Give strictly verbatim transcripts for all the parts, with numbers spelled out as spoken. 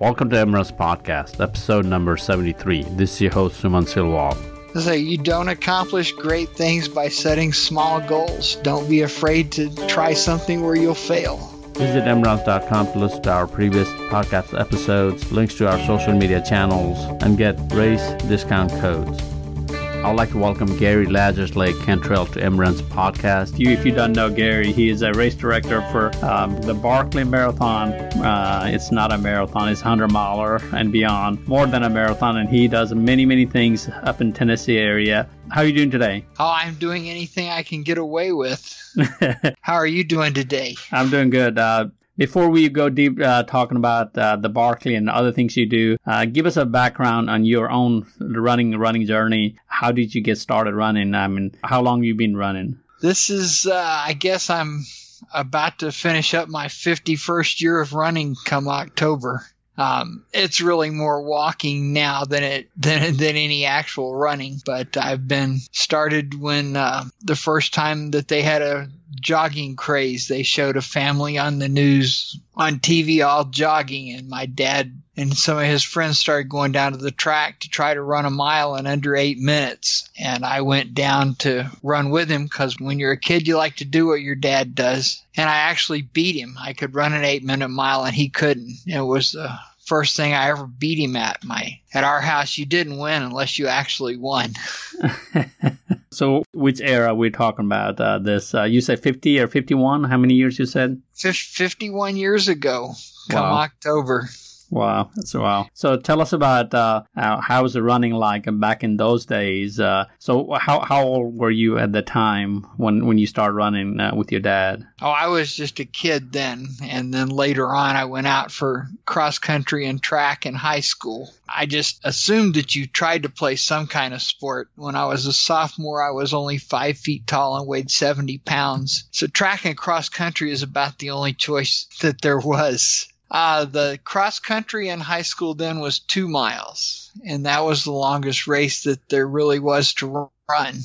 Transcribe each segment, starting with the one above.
Welcome to Emeralds Podcast, episode number seventy-three. This is your host, Suman Silwal. So you don't accomplish great things by setting small goals. Don't be afraid to try something where you'll fail. Visit Emeralds dot com to listen to our previous podcast episodes, links to our social media channels, and get race discount codes. I would like to welcome Gary Lazarus Lake Cantrell to Emeralds Podcast. You, if you don't know Gary, he is a race director for um, the Barkley Marathon. Uh, it's not a marathon, it's one hundred miler and beyond, more than a marathon. And he does many, many things up in Tennessee area. How are you doing today? Oh, I'm doing anything I can get away with. How are you doing today? I'm doing good. Uh, Before we go deep uh, talking about uh, the Barkley and other things you do, uh, give us a background on your own running running journey. How did you get started running? I mean, how long you been running? This is, uh, I guess I'm about to finish up my fifty-first year of running come October. Um, it's really more walking now than it, than, than any actual running, but I've been started when, uh, the first time that they had a jogging craze, they showed a family on the news on T V all jogging, and my dad and some of his friends started going down to the track to try to run a mile in under eight minutes. And I went down to run with him because when you're a kid, you like to do what your dad does. And I actually beat him. I could run an eight-minute mile, and he couldn't. It was the first thing I ever beat him at. My At our house, you didn't win unless you actually won. So which era are we talking about uh, this? Uh, you said fifty or fifty-one? How many years you said? F- fifty-one years ago come wow. October. Wow, that's wow. So tell us about uh, how was the running like back in those days. Uh, so how how old were you at the time when, when you started running uh, with your dad? Oh, I was just a kid then, and then later on I went out for cross country and track in high school. I just assumed that you tried to play some kind of sport. When I was a sophomore, I was only five feet tall and weighed seventy pounds. So track and cross country is about the only choice that there was. Uh, the cross country in high school then was two miles, and that was the longest race that there really was to run.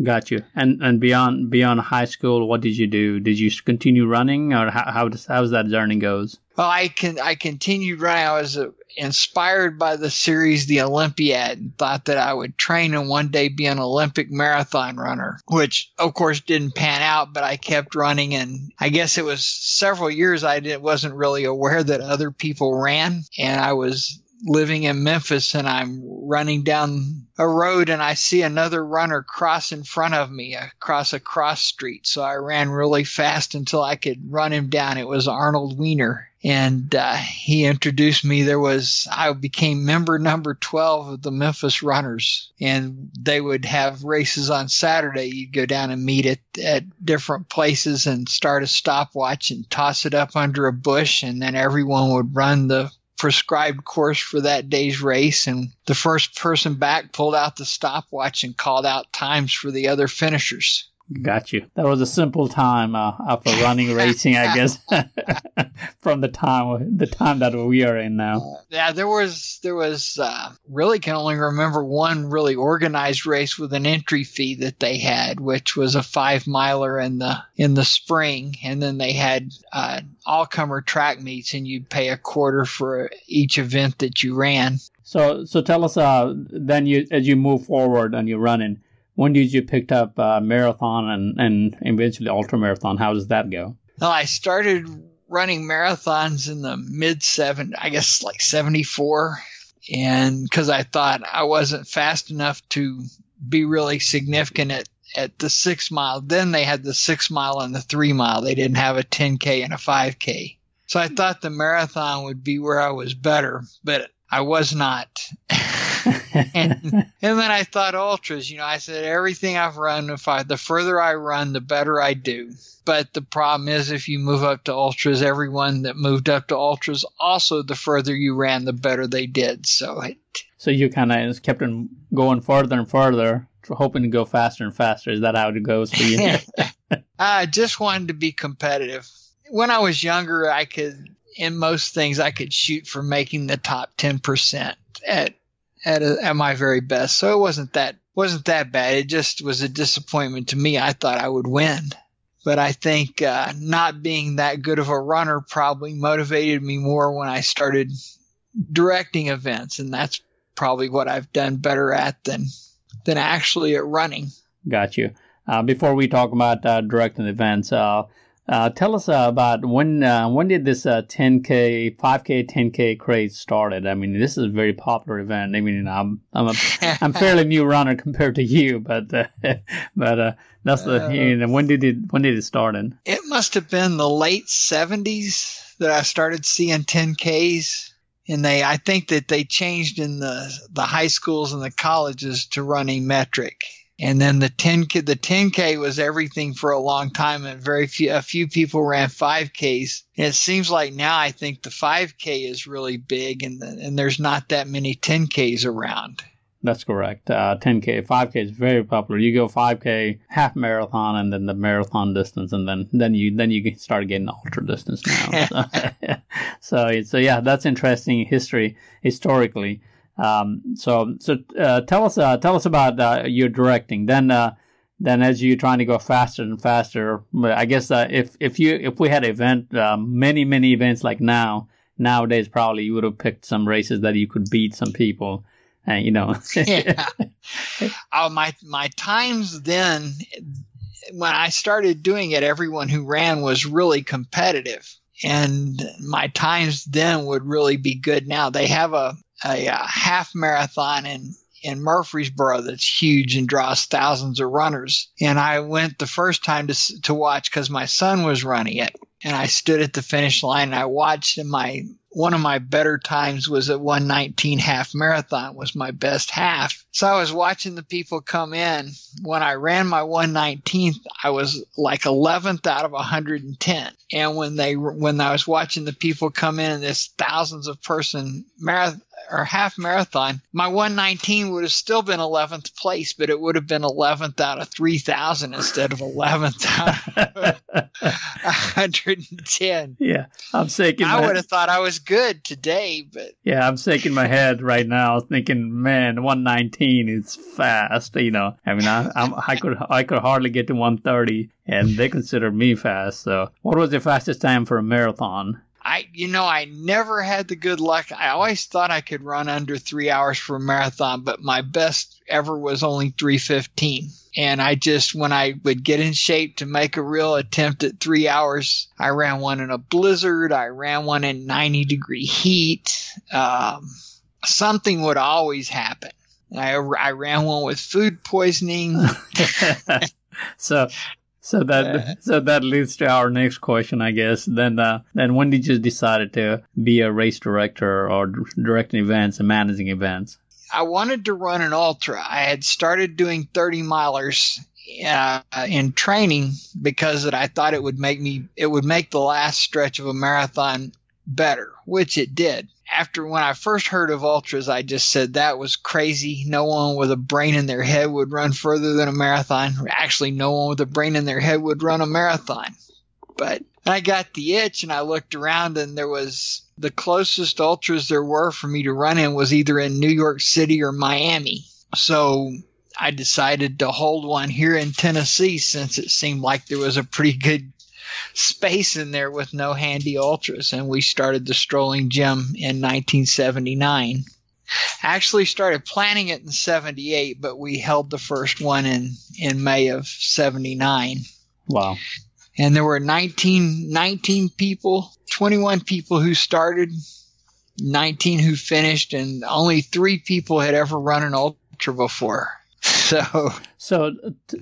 Got you. And and beyond beyond high school, what did you do? Did you continue running, or how how does how's that journey goes? Well, I can I continued running. I was uh, inspired by the series The Olympiad, and thought that I would train and one day be an Olympic marathon runner, which of course didn't pan out. But I kept running, and I guess it was several years I didn't, wasn't really aware that other people ran, and I was living in Memphis, and I'm running down a road and I see another runner cross in front of me across a cross street. So I ran really fast until I could run him down. It was Arnold Wiener. And uh, he introduced me. There was, I became member number twelve of the Memphis Runners, and they would have races on Saturday. You'd go down and meet at, at different places and start a stopwatch and toss it up under a bush. And then everyone would run the prescribed course for that day's race, and the first person back pulled out the stopwatch and called out times for the other finishers. Got you. That was a simple time uh, for running racing, I guess, from the time the time that we are in now. Yeah, there was there was uh, really can only remember one really organized race with an entry fee that they had, which was a five miler in the in the spring, and then they had uh, all comer track meets, and you'd pay a quarter for each event that you ran. So, so tell us. Uh, then you as you move forward and you're running. When did you pick up uh, marathon and, and eventually ultramarathon? How does that go? Well, I started running marathons in the mid-seventies, I guess like seventy-four, and because I thought I wasn't fast enough to be really significant at, at the six-mile. Then they had the six-mile and the three-mile. They didn't have a ten K and a five K. So I thought the marathon would be where I was better, but I was not. and, and then I thought ultras, you know, I said everything I've run, if I, the further I run, the better I do. But the problem is if you move up to ultras, everyone that moved up to ultras, also the further you ran, the better they did. So it, so you kind of kept on going further and further, hoping to go faster and faster. Is that how it goes for you? I just wanted to be competitive. When I was younger, I could, in most things, I could shoot for making the top ten percent at At, a, at my very best, so it wasn't that wasn't that bad. It just was a disappointment to me. I thought I would win, but I think uh, not being that good of a runner probably motivated me more when I started directing events, and that's probably what I've done better at than than actually at running. Got you. Uh, before we talk about uh, directing events, uh, uh, tell us uh, about when uh, when did this uh, ten K, five K, ten K craze started? I mean, this is a very popular event. I mean, I'm I'm a I'm fairly new runner compared to you, but uh, but uh, that's the uh, you know, when did it when did it start in? It must have been the late seventies that I started seeing ten Ks. And they, I think that they changed in the, the high schools and the colleges to running metric. And then the ten K, the ten K was everything for a long time, and very few, a few people ran five Ks. And it seems like now I think the five K is really big, and the, and there's not that many ten Ks around. That's correct. Uh, ten K, five K is very popular. You go five K, half marathon, and then the marathon distance, and then, then you then you start getting ultra distance now. So, so, it's, so yeah, that's interesting history historically. Um, so so uh, tell us uh, tell us about uh, your directing. Then uh, then as you're trying to go faster and faster, I guess uh, if if you if we had an event, uh, many many events like now nowadays, probably you would have picked some races that you could beat some people. Uh, you know, yeah. Oh, my my times then, when I started doing it, everyone who ran was really competitive, and my times then would really be good. Now they have a a, a half marathon in in Murfreesboro that's huge and draws thousands of runners. And I went the first time to to watch because my son was running it, and I stood at the finish line and I watched, and my one of my better times was at one nineteen half marathon was my best half. So I was watching the people come in. When I ran my one nineteenth, I was like eleventh out of one hundred ten. And when they when I was watching the people come in this thousands of person marathon or half marathon, my one nineteen would have still been eleventh place, but it would have been eleventh out of three thousand instead of eleventh out of one hundred ten. Yeah, I'm shaking. I would have thought I was good today, but yeah, I'm shaking my head right now, thinking, man, one nineteen is fast. You know, I mean, I I'm, I could I could hardly get to one thirty, and they consider me fast. So, what was the fastest time for a marathon? I, you know, I never had the good luck. I always thought I could run under three hours for a marathon, but my best ever was only three fifteen. And I just, when I would get in shape to make a real attempt at three hours, I ran one in a blizzard. I ran one in ninety degree heat. Um, something would always happen. I, I ran one with food poisoning. so... So that so that leads to our next question, I guess. Then uh, then when did you decide to be a race director or directing events and managing events? I wanted to run an ultra. I had started doing thirty milers uh, in training because that I thought it would make me it would make the last stretch of a marathon better, which it did. After when I first heard of ultras, I just said that was crazy. No one with a brain in their head would run further than a marathon. Actually, no one with a brain in their head would run a marathon. But I got the itch and I looked around, and there was the closest ultras there were for me to run in was either in New York City or Miami. So I decided to hold one here in Tennessee since it seemed like there was a pretty good space in there with no handy ultras, and we started the Strolling Jim in nineteen seventy-nine. Actually started planning it in seventy-eight, but we held the first one in in May of seventy-nine. Wow. And there were nineteen, nineteen people, twenty-one people who started, nineteen who finished, and only three people had ever run an ultra before. So, so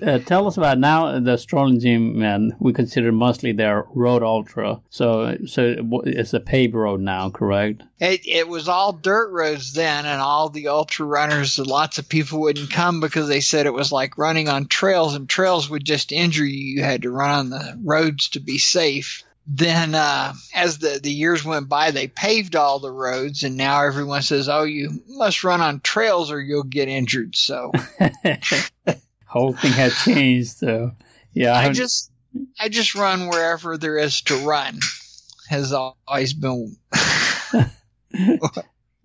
uh, tell us about now the Strolling Jim, man, we consider mostly their road ultra. So, so it's a paved road now, correct? It it was all dirt roads then, and all the ultra runners, lots of people wouldn't come because they said it was like running on trails, and trails would just injure you. You had to run on the roads to be safe. Then uh, as the, the years went by, they paved all the roads, and now everyone says, oh, you must run on trails or you'll get injured. So whole thing had changed. So, yeah, I, I just I just run wherever there is to run has always been.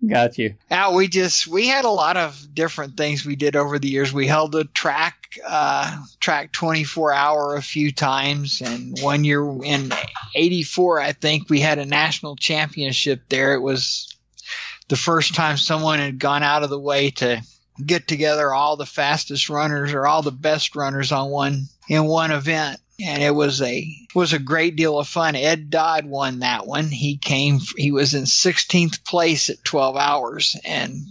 Got you. Now, we just we had a lot of different things we did over the years. We held a track uh, track twenty-four hour a few times, and one year in eighty-four, I think, we had a national championship there. It was the first time someone had gone out of the way to get together all the fastest runners or all the best runners on one in one event. And it was a it was a great deal of fun. Ed Dodd won that one. He came he was in sixteenth place at twelve hours and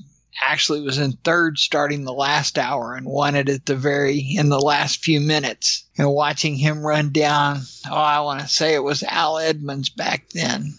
actually was in third starting the last hour and won it at the very in the last few minutes. And watching him run down, oh, I want to say it was Al Edmonds back then.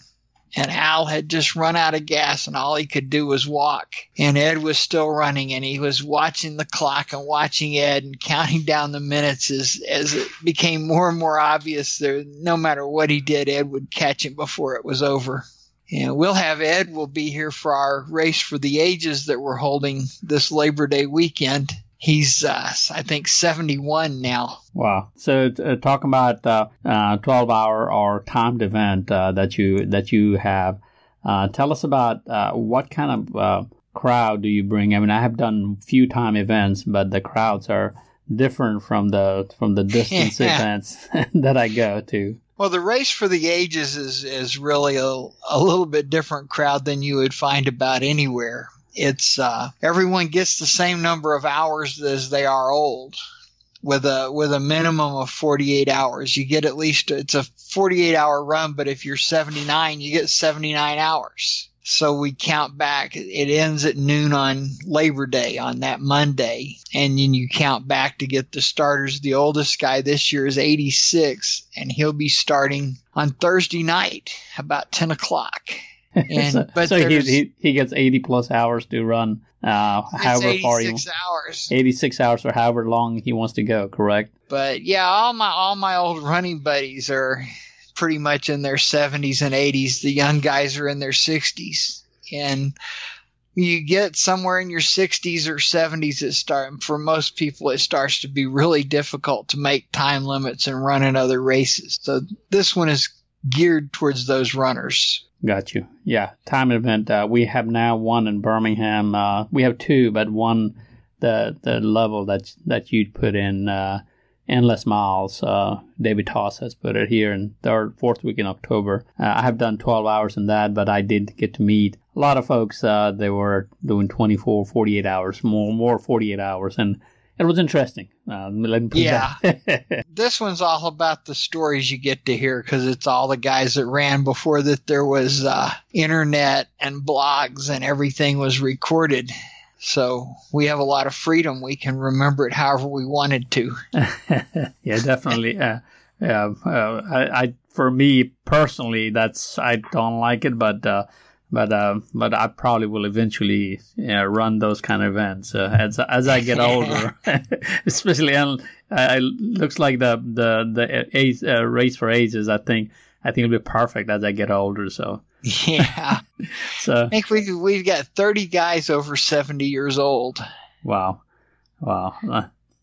And Al had just run out of gas, and all he could do was walk. And Ed was still running, and he was watching the clock and watching Ed and counting down the minutes as, as it became more and more obvious that no matter what he did, Ed would catch him before it was over. And we'll have Ed will be here for our Race for the Ages that we're holding this Labor Day weekend. He's, uh, I think, seventy-one now. Wow! So, uh, talking about uh, uh, twelve-hour or timed event uh, that you that you have, uh, tell us about uh, what kind of uh, crowd do you bring? I mean, I have done few time events, but the crowds are different from the from the distance events that I go to. Well, the Race for the Ages is is really a a little bit different crowd than you would find about anywhere. It's uh, everyone gets the same number of hours as they are old, with a with a minimum of forty-eight hours. You get at least it's a forty-eight hour run, but if you're seventy-nine, you get seventy-nine hours. So we count back. It ends at noon on Labor Day on that Monday, and then you count back to get the starters. The oldest guy this year is eighty-six, and he'll be starting on Thursday night about ten o'clock. And, so but so he, he he gets eighty plus hours to run, uh, however far he wants. eighty-six hours. eighty-six hours, or however long he wants to go. Correct. But yeah, all my all my old running buddies are pretty much in their seventies and eighties. The young guys are in their sixties, and you get somewhere in your sixties or seventies. It start for most people. It starts to be really difficult to make time limits and run in other races. So this one is geared towards those runners. Got you. Yeah. Time event. Uh, we have now one in Birmingham. Uh, we have two, but one, the the level that, that you'd put in uh, Endless Miles. Uh, David Toss has put it here in third, fourth week in October. Uh, I have done twelve hours in that, but I did get to meet a lot of folks. Uh, they were doing twenty-four, forty-eight hours, more, more forty-eight hours. And it was interesting. Uh, let me put yeah. That. This one's all about the stories you get to hear because it's all the guys that ran before that there was uh, internet and blogs and everything was recorded. So we have a lot of freedom. We can remember it however we wanted to. Yeah, definitely. uh, yeah, uh, I, I, for me personally, that's I don't like it, but uh, But uh, but I probably will eventually you know, run those kind of events uh, as as I get older. Especially, I, I looks like the the the age, uh, Race for Ages. I think I think it'll be perfect as I get older. So yeah, so I think we we've got thirty guys over seventy years old. Wow, wow.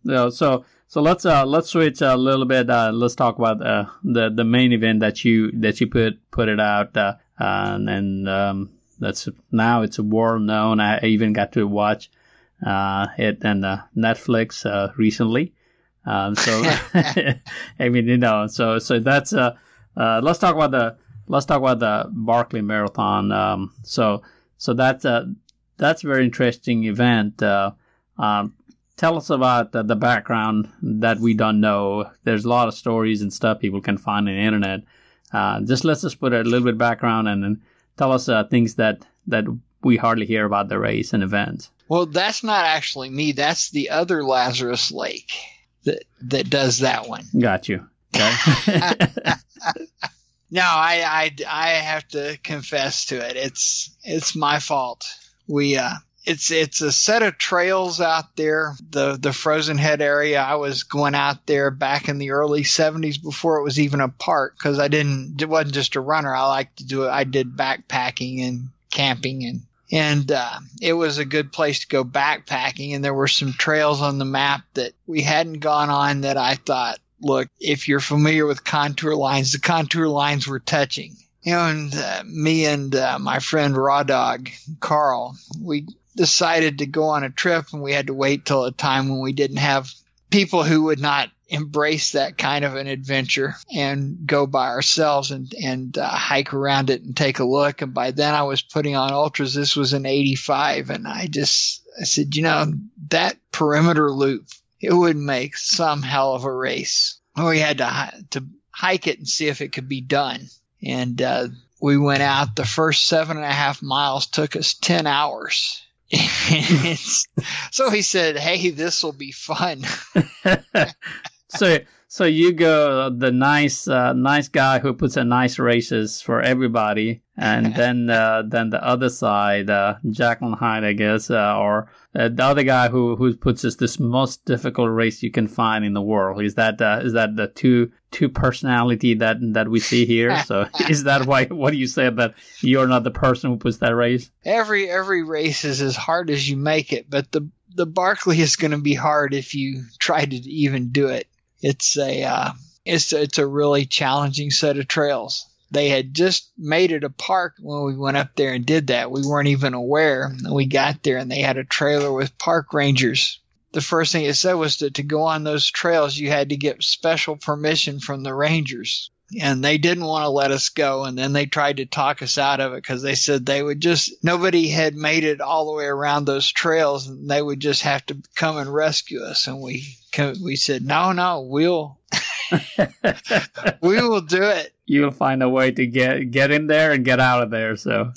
Uh, so so let's uh, let's switch a little bit. Uh, let's talk about uh, the the main event that you that you put put it out. Uh, Uh, and, and um, that's now it's well known. I even got to watch uh, it on uh, Netflix uh, recently. Um, so I mean, you know, so so that's uh, uh, let's talk about the let's talk about the Barkley Marathon. Um, so so that's uh, that's a very interesting event. Uh, um, tell us about the, the background that we don't know. There's a lot of stories and stuff people can find on the internet. Uh, just let's just put a little bit of background and, and tell us uh, things that, that we hardly hear about the race and events. Well, that's not actually me. That's the other Lazarus Lake that that does that one. Got you. Okay. No, I, I, I have to confess to it. It's it's my fault. We uh, it's it's a set of trails out there. The the Frozen Head area. I was going out there back in the early seventies before it was even a park because I didn't. It wasn't just a runner. I liked to do it. I did backpacking and camping and and uh, it was a good place to go backpacking. And there were some trails on the map that we hadn't gone on that I thought, look, if you're familiar with contour lines, the contour lines were touching. And uh, me and uh, my friend Raw Dog Carl, we decided to go on a trip, and we had to wait till a time when we didn't have people who would not embrace that kind of an adventure and go by ourselves and, and uh, hike around it and take a look. And by then I was putting on ultras. This was an eighty-five. And I just, I said, you know, that perimeter loop, it would make some hell of a race. We had to, to hike it and see if it could be done. And uh, we went out. The first seven and a half miles took us ten hours. So he said, hey, this will be fun. so so you go the nice uh, nice guy who puts in nice races for everybody. And then uh, then the other side, uh, Jacqueline Hyde, I guess, uh, or uh, the other guy who, who puts this, this most difficult race you can find in the world. Is that uh, is that the two two personality that that we see here? So is that why what you said that you're not the person who puts that race? Every every race is as hard as you make it, but the the Barkley is going to be hard if you try to even do it. It's a uh, it's it's a really challenging set of trails. They had just made it a park when we went up there and did that. We weren't even aware. We got there and they had a trailer with park rangers. The first thing it said was that to go on those trails, you had to get special permission from the rangers. And they didn't want to let us go. And then they tried to talk us out of it because they said they would just – nobody had made it all the way around those trails and they would just have to come and rescue us. And we we said, no, no, we'll – we will do it. You'll find a way to get get in there and get out of there. So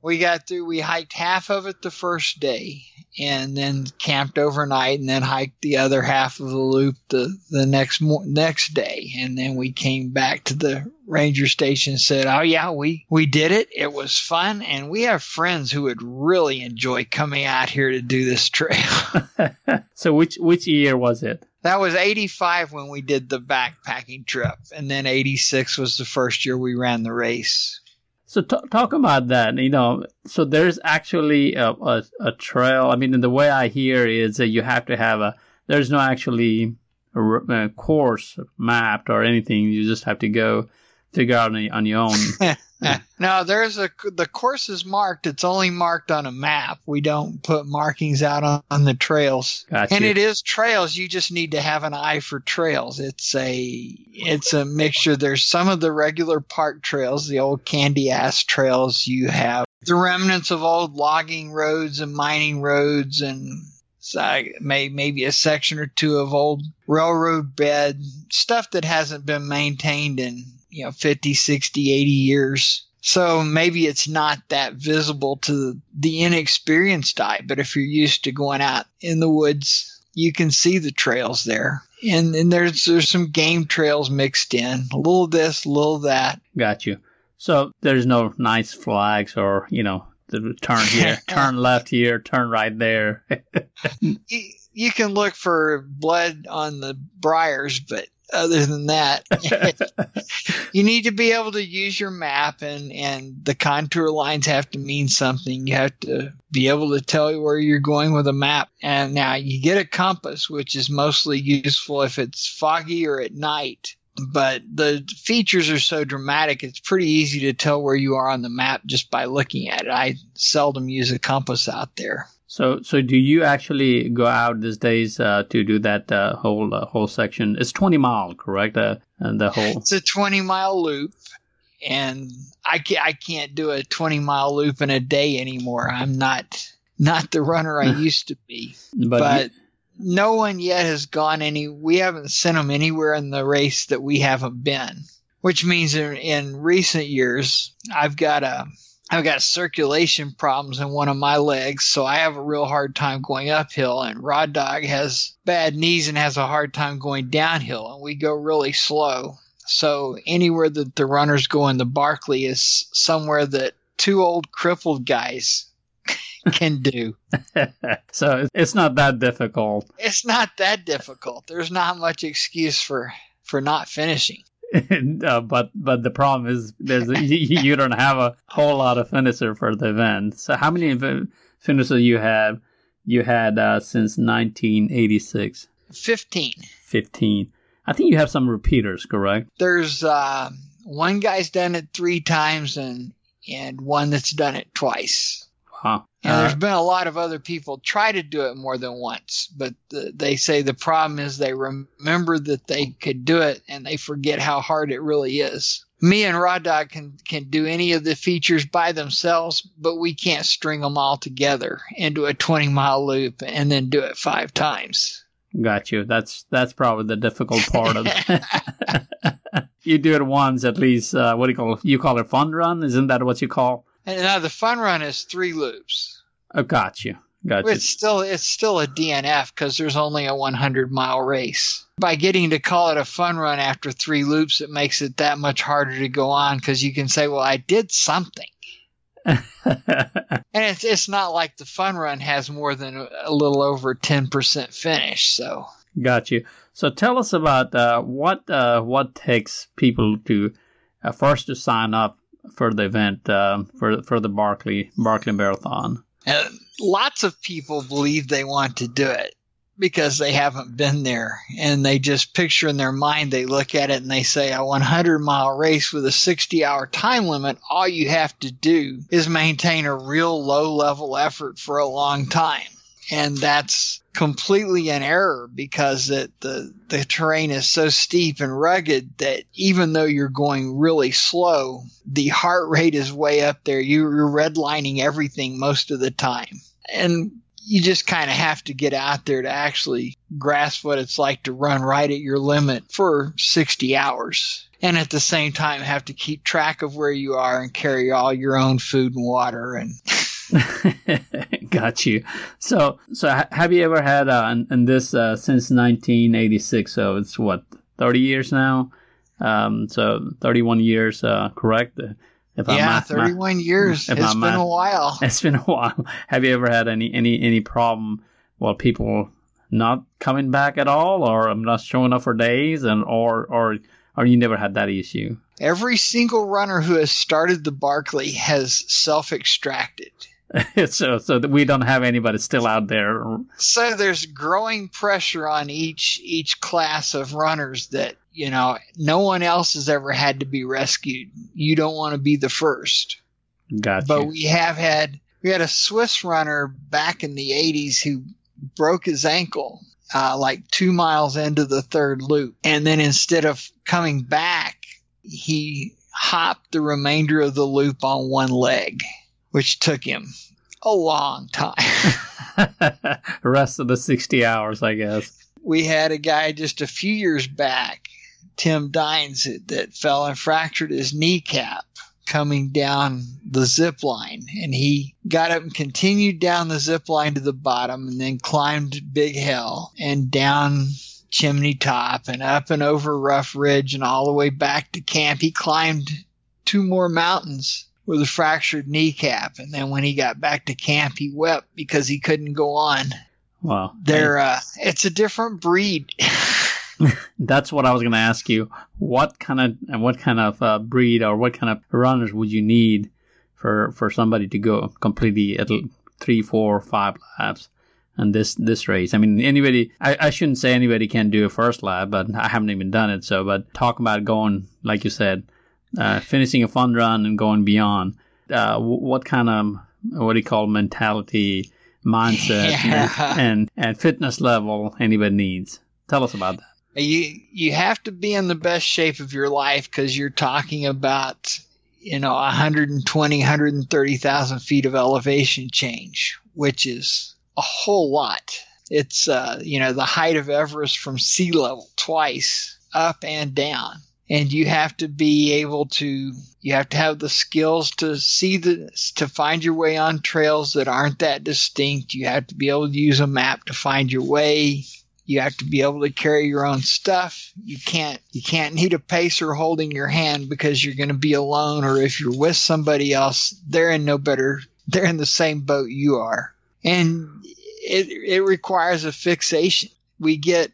we got through. We hiked half of it the first day and then camped overnight and then hiked the other half of the loop the, the next mo- next day. And then we came back to the ranger station and said, oh, yeah, we, we did it. It was fun. And we have friends who would really enjoy coming out here to do this trail. So which which year was it? That was eighty-five when we did the backpacking trip, and then eighty-six was the first year we ran the race. So t- talk about that, you know, so there's actually a, a, a trail. I mean, and the way I hear is that you have to have a, there's no actually a, a course mapped or anything. You just have to go figure out on, on your own. No, there's a, the course is marked. It's only marked on a map. We don't put markings out on, on the trails. Gotcha. And it is trails. You just need to have an eye for trails. It's a, it's a mixture. There's some of the regular park trails, the old candy ass trails. You have the remnants of old logging roads and mining roads and so may, maybe a section or two of old railroad bed, stuff that hasn't been maintained in, you know, fifty, sixty, eighty years. So maybe it's not that visible to the inexperienced eye, but if you're used to going out in the woods, you can see the trails there. And then there's there's some game trails mixed in, a little this, a little that. Got you. So there's no nice flags or, you know, the turn here, turn left here, turn right there. you, you can look for blood on the briars, but other than that, you need to be able to use your map and, and the contour lines have to mean something. You have to be able to tell you where you're going with a map. And now you get a compass, which is mostly useful if it's foggy or at night. But the features are so dramatic, it's pretty easy to tell where you are on the map just by looking at it. I seldom use a compass out there. So, so do you actually go out these days uh, to do that uh, whole uh, whole section? It's twenty mile, correct? Uh, and the whole it's a twenty mile loop, and I can't, I can't do a twenty mile loop in a day anymore. I'm not not the runner I used to be. but but you... no one yet has gone any. We haven't sent them anywhere in the race that we haven't been, which means in, in recent years I've got a. I've got circulation problems in one of my legs, so I have a real hard time going uphill. And Raw Dog has bad knees and has a hard time going downhill, and we go really slow. So anywhere that the runners go in the Barkley is somewhere that two old crippled guys can do. So it's not that difficult. It's not that difficult. There's not much excuse for, for not finishing. uh, but but the problem is there's a, you, you don't have a whole lot of finisher for the event. So how many finishers you have you had uh, since nineteen eighty-six? Fifteen. Fifteen. I think you have some repeaters, correct? There's uh, one guy's done it three times and and one that's done it twice. Wow. And uh, there's been a lot of other people try to do it more than once, but the, they say the problem is they remember that they could do it and they forget how hard it really is. Me and Raw Dog can, can do any of the features by themselves, but we can't string them all together into a twenty mile loop and then do it five times. Got you. That's that's probably the difficult part of it. You do it once at least. Uh, what do you call you call it? Fun run? Isn't that what you call? And now the fun run is three loops. Oh, got you. Got you. It's still it's still a D N F because there's only a one hundred mile race. By getting to call it a fun run after three loops, it makes it that much harder to go on because you can say, well, I did something. And it's it's not like the fun run has more than a, a little over ten percent finish. So got you. So tell us about uh, what uh, what takes people to uh, first to sign up for the event, uh, for for the Barkley Barkley Marathon. Uh, lots of people believe they want to do it because they haven't been there, and they just picture in their mind, they look at it and they say, a one hundred mile race with a sixty hour time limit, all you have to do is maintain a real low level effort for a long time. And that's completely an error because it, the, the terrain is so steep and rugged that even though you're going really slow, the heart rate is way up there. You're redlining everything most of the time. And you just kind of have to get out there to actually grasp what it's like to run right at your limit for sixty hours. And at the same time, have to keep track of where you are and carry all your own food and water. And Got you. So, so ha- have you ever had, uh, and, and this uh, since nineteen eighty-six, so it's what, thirty years now? Um, so thirty-one years, uh, correct? If yeah, math, thirty-one years. It's been math, a while. It's been a while. Have you ever had any, any, any problem well, people not coming back at all, or I'm not showing up for days, and or, or or you never had that issue? Every single runner who has started the Barkley has self-extracted. so so that we don't have anybody still out there. So there's growing pressure on each each class of runners that, you know, no one else has ever had to be rescued. You don't want to be the first. Gotcha. But we have had we had a Swiss runner back in the eighties who broke his ankle uh, like two miles into the third loop, and then instead of coming back, he hopped the remainder of the loop on one leg, which took him a long time. The rest of the sixty hours, I guess. We had a guy just a few years back, Tim Dines, that fell and fractured his kneecap coming down the zip line. And he got up and continued down the zip line to the bottom and then climbed Big Hill and down Chimney Top and up and over Rough Ridge and all the way back to camp. He climbed two more mountains with a fractured kneecap. And then when he got back to camp, he wept because he couldn't go on. Wow. They're, uh, it's a different breed. That's what I was going to ask you. What kind of what kind of uh, breed or what kind of runners would you need for for somebody to go completely at three, four, five laps in this this race? I mean, anybody. I, I shouldn't say anybody can do a first lap, but I haven't even done it. So, but talk about going, like you said, uh, finishing a fun run and going beyond. Uh, what kind of what do you call mentality, mindset, yeah. and, and and fitness level anybody needs? Tell us about that. You you have to be in the best shape of your life because you're talking about, you know, one hundred twenty, one hundred thirty thousand feet of elevation change, which is a whole lot. It's, uh, you know, the height of Everest from sea level twice, up and down. And you have to be able to, you have to have the skills to see the, to find your way on trails that aren't that distinct. You have to be able to use a map to find your way. You have to be able to carry your own stuff. You can't you can't need a pacer holding your hand because you're going to be alone, or if you're with somebody else, they're in no better they're in the same boat you are. And it it requires a fixation. We get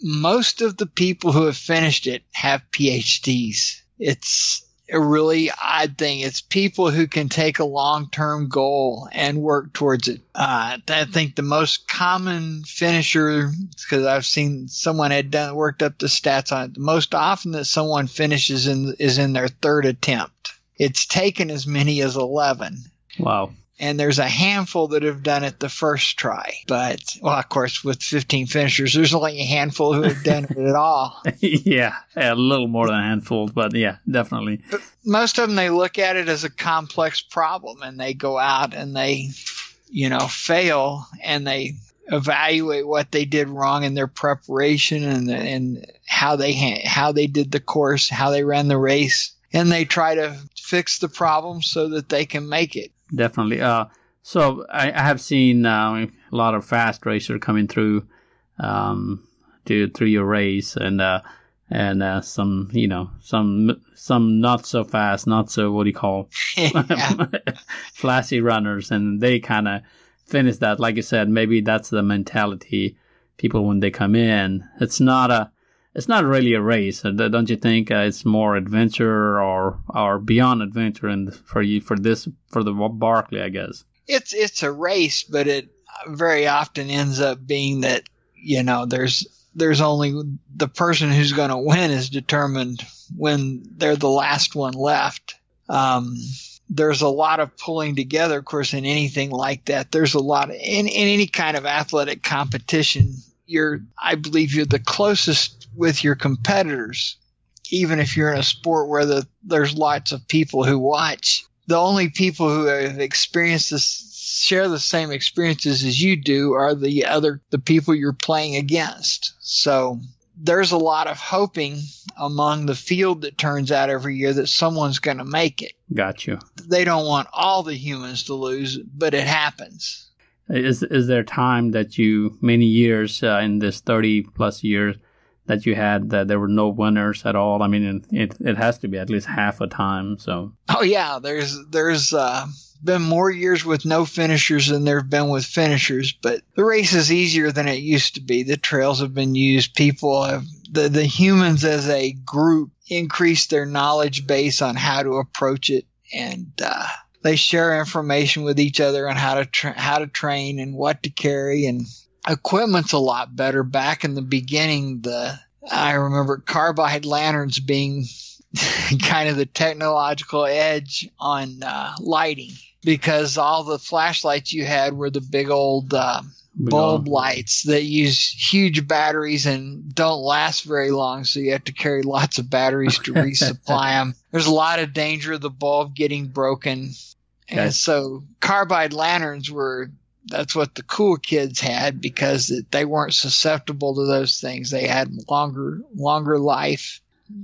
most of the people who have finished it have P H Ds. It's a really odd thing. It's people who can take a long-term goal and work towards it. Uh, I think the most common finisher, because I've seen someone had done worked up the stats on it, the most often that someone finishes in is in their third attempt. It's taken as many as eleven. Wow. and there's a handful that have done it the first try. But, well, of course, with fifteen finishers, there's only a handful who have done it at all. Yeah, a little more than a handful, but yeah, definitely. But most of them, they look at it as a complex problem, and they go out and they, you know, fail, and they evaluate what they did wrong in their preparation and and how they ha- how they did the course, how they ran the race, and they try to fix the problem so that they can make it. Definitely. Uh, so I, I have seen uh, a lot of fast racers coming through um, to through your race, and uh, and uh, some you know some some not so fast, not so what do you call flashy runners, and they kind of finish that. Like you said, maybe that's the mentality people when they come in. It's not a, it's not really a race, don't you think? Uh, it's more adventure or or beyond adventure, and for you for this for the Barkley, I guess. It's it's a race, but it very often ends up being that you know there's there's only the person who's going to win is determined when they're the last one left. Um, There's a lot of pulling together, of course, in anything like that. There's a lot of, in, in any kind of athletic competition, you're, I believe you're the closest with your competitors, even if you're in a sport where the, there's lots of people who watch. The only people who have experienced this, share the same experiences as you do are the other, the people you're playing against. So there's a lot of hoping among the field that turns out every year that someone's going to make it. Got you. They don't want all the humans to lose, but it happens. Is is there time that you, many years uh, in this thirty plus years that you had, that there were no winners at all? I mean, it it has to be at least half a time. So. Oh, yeah. There's there's uh, been more years with no finishers than there have been with finishers, but the race is easier than it used to be. The trails have been used. People have, the, the humans as a group increase their knowledge base on how to approach it, and uh, they share information with each other on how to tra- how to train and what to carry, and equipment's a lot better. Back in the beginning, the I remember carbide lanterns being kind of the technological edge on uh, lighting, because all the flashlights you had were the big old uh, bulb lights that use huge batteries and don't last very long, so you have to carry lots of batteries to resupply them. There's a lot of danger of the bulb getting broken. And okay. So carbide lanterns were – that's what the cool kids had, because they weren't susceptible to those things. They had longer longer life.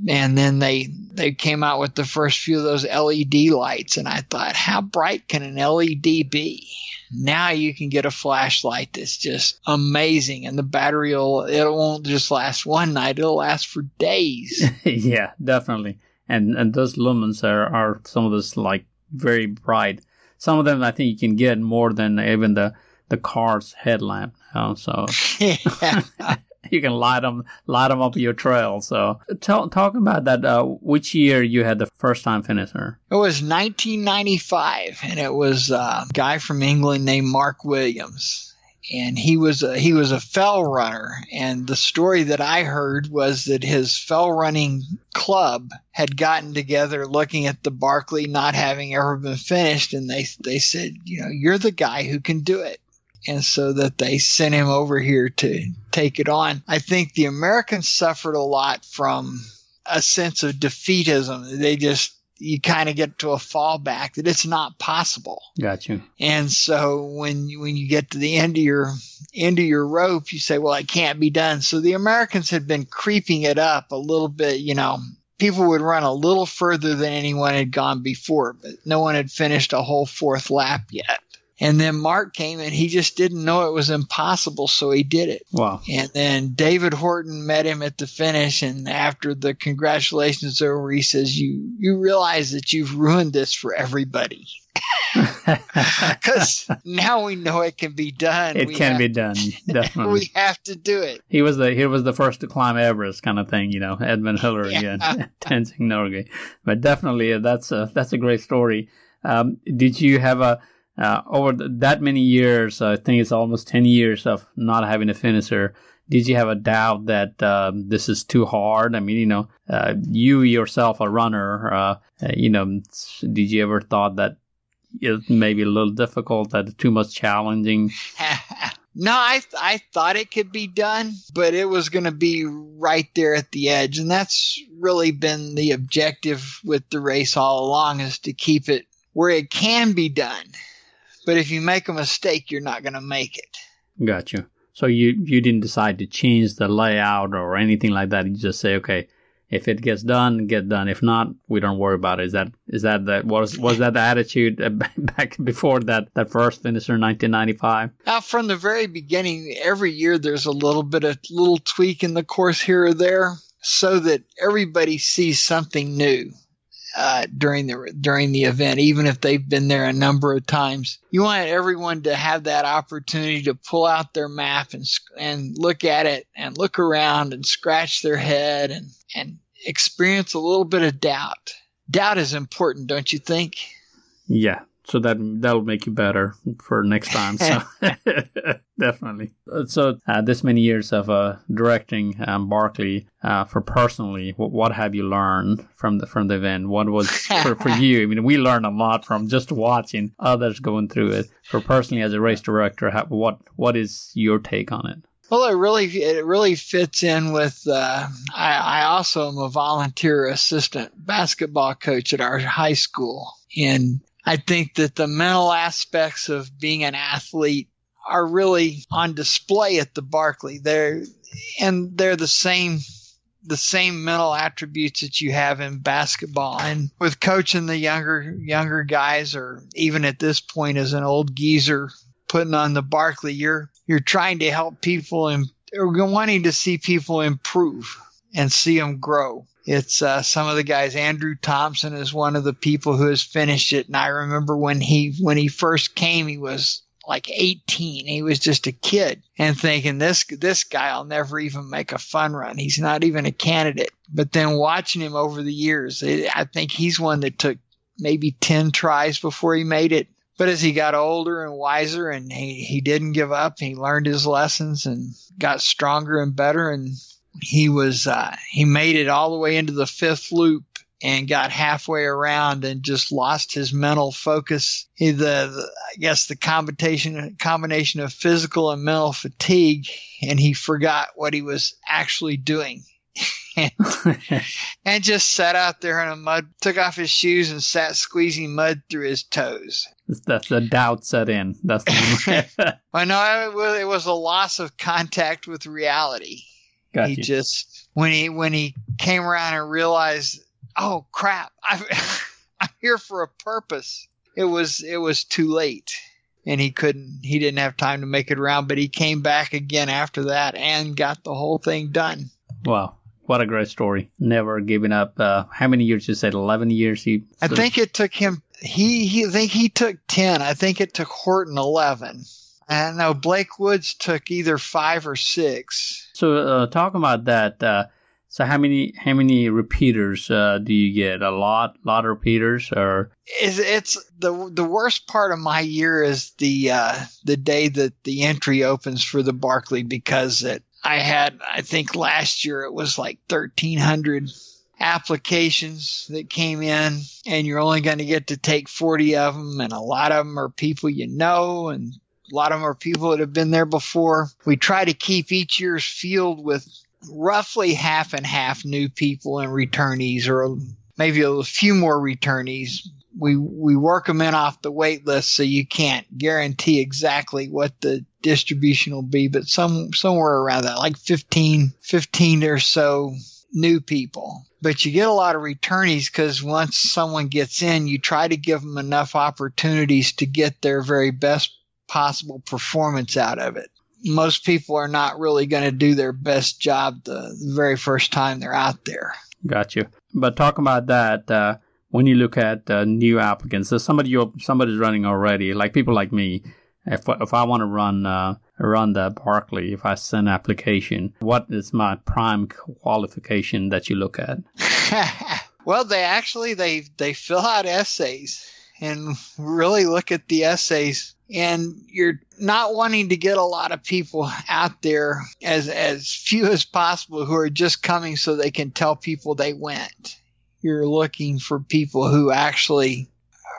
And then they they came out with the first few of those L E D lights, and I thought, how bright can an L E D be? Now you can get a flashlight that's just amazing, and the battery will, it won't just last one night; it'll last for days. Yeah, definitely. And and those lumens are, are some of those like very bright. Some of them I think you can get more than even the the car's headlamp. Now, so. Yeah. You can light them, light them up your trail. So tell, talk about that. Uh, which year you had the first time finisher? It was nineteen ninety-five, and it was a guy from England named Mark Williams, and he was a, he was a fell runner. And the story that I heard was that his fell running club had gotten together, looking at the Barkley not having ever been finished, and they they said, you know, you're the guy who can do it. And so that they sent him over here to take it on. I think the Americans suffered a lot from a sense of defeatism. They just, you kind of get to a fallback that it's not possible. Got you. And so when you, when you get to the end of your end of your rope, you say, well, it can't be done. So the Americans had been creeping it up a little bit, you know. People would run a little further than anyone had gone before, but no one had finished a whole fourth lap yet. And then Mark came, and he just didn't know it was impossible, so he did it. Wow. And then David Horton met him at the finish, and after the congratulations are over, he says, you, you realize that you've ruined this for everybody. Because now we know it can be done. It we can have, be done, definitely. We have to do it. He was the he was the first to climb Everest, kind of thing, you know, Edmund Hillary yeah. and Tenzing Norgay. But definitely, that's a, that's a great story. Um, did you have a... Uh, over the, that many years, uh, I think it's almost ten years of not having a finisher, did you have a doubt that uh, this is too hard? I mean, you know, uh, you yourself, a runner, uh, you know, did you ever thought that is maybe a little difficult, that it's too much challenging? No, I I thought it could be done, but it was going to be right there at the edge. And that's really been the objective with the race all along, is to keep it where it can be done. But if you make a mistake, you're not going to make it. Gotcha. So you, you didn't decide to change the layout or anything like that. You just say, okay, if it gets done, get done. If not, we don't worry about it. Is that is that the, was was that the attitude back before that, that first finisher in nineteen ninety-five? Uh, from the very beginning, every year there's a little bit of little tweak in the course here or there, so that everybody sees something new uh, during the during the event, even if they've been there a number of times. You want everyone to have that opportunity to pull out their map and and look at it and look around and scratch their head and. and experience a little bit of doubt. Doubt is important, don't you think? Yeah. So that, that'll make you better for next time. So definitely. So uh, this many years of uh, directing um, Barkley uh, for personally, what, what have you learned from the, from the event? What was for, for you? I mean, we learn a lot from just watching others going through it. For personally, as a race director, how, what, what is your take on it? Well, it really it really fits in with, uh, I, I also am a volunteer assistant basketball coach at our high school. And I think that the mental aspects of being an athlete are really on display at the Barkley. They're, and they're the same the same mental attributes that you have in basketball. And with coaching the younger younger guys, or even at this point as an old geezer putting on the Barkley, you're You're trying to help people and wanting to see people improve and see them grow. It's uh, some of the guys. Andrew Thompson is one of the people who has finished it. And I remember when he when he first came, he was like eighteen. He was just a kid, and thinking this this guy will never even make a fun run. He's not even a candidate. But then watching him over the years, it, I think he's one that took maybe ten tries before he made it. But as he got older and wiser, and he, he didn't give up, he learned his lessons and got stronger and better. And he was uh, he made it all the way into the fifth loop and got halfway around and just lost his mental focus. He, the, the I guess the combination combination of physical and mental fatigue, and he forgot what he was actually doing. and, and just sat out there in the mud, took off his shoes and sat squeezing mud through his toes. That's the doubt set in. That's the well, no, it was a loss of contact with reality. Got he you. just when he when he came around and realized, oh crap, I'm, I'm here for a purpose. It was it was too late, and he couldn't. He didn't have time to make it around. But he came back again after that and got the whole thing done. Wow. What a great story. Never giving up. Uh, how many years you said? eleven years? He. I think it took him, he, he, I think he took ten. I think it took Horton eleven. I know Blake Woods took either five or six. So uh, talking about that, uh, so how many how many repeaters uh, do you get? A lot, lot of repeaters, or it's, it's the the worst part of my year is the uh, the day that the entry opens for the Barkley, because it. I had, I think last year it was like thirteen hundred applications that came in, and you're only going to get to take forty of them. And a lot of them are people you know, and a lot of them are people that have been there before. We try to keep each year's field with roughly half and half new people and returnees, or maybe a few more returnees. We we work them in off the wait list, so you can't guarantee exactly what the distribution will be, but some somewhere around that, like fifteen, fifteen or so new people. But you get a lot of returnees, because once someone gets in, you try to give them enough opportunities to get their very best possible performance out of it. Most people are not really going to do their best job the, the very first time they're out there. Got you. But talking about that, uh, when you look at uh, new applicants, so somebody you're, somebody's running already, like people like me. If if I want to run uh, run the Barkley, if I send an application, what is my prime qualification that you look at? Well, they actually they they fill out essays and really look at the essays. And you're not wanting to get a lot of people out there, as as few as possible, who are just coming so they can tell people they went. You're looking for people who actually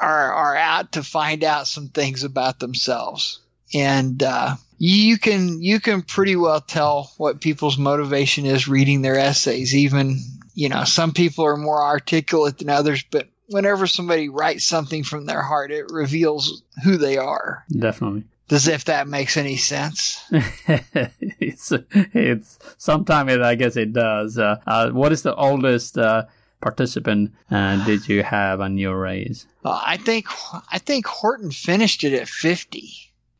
are, are out to find out some things about themselves. And uh, you can you can pretty well tell what people's motivation is reading their essays. Even, you know, some people are more articulate than others, but whenever somebody writes something from their heart, it reveals who they are. Definitely. As if that makes any sense. it's it's sometimes it, I guess it does. Uh, uh, what is the oldest uh, participant uh, did you have on your race? Uh, I think I think Horton finished it at fifty.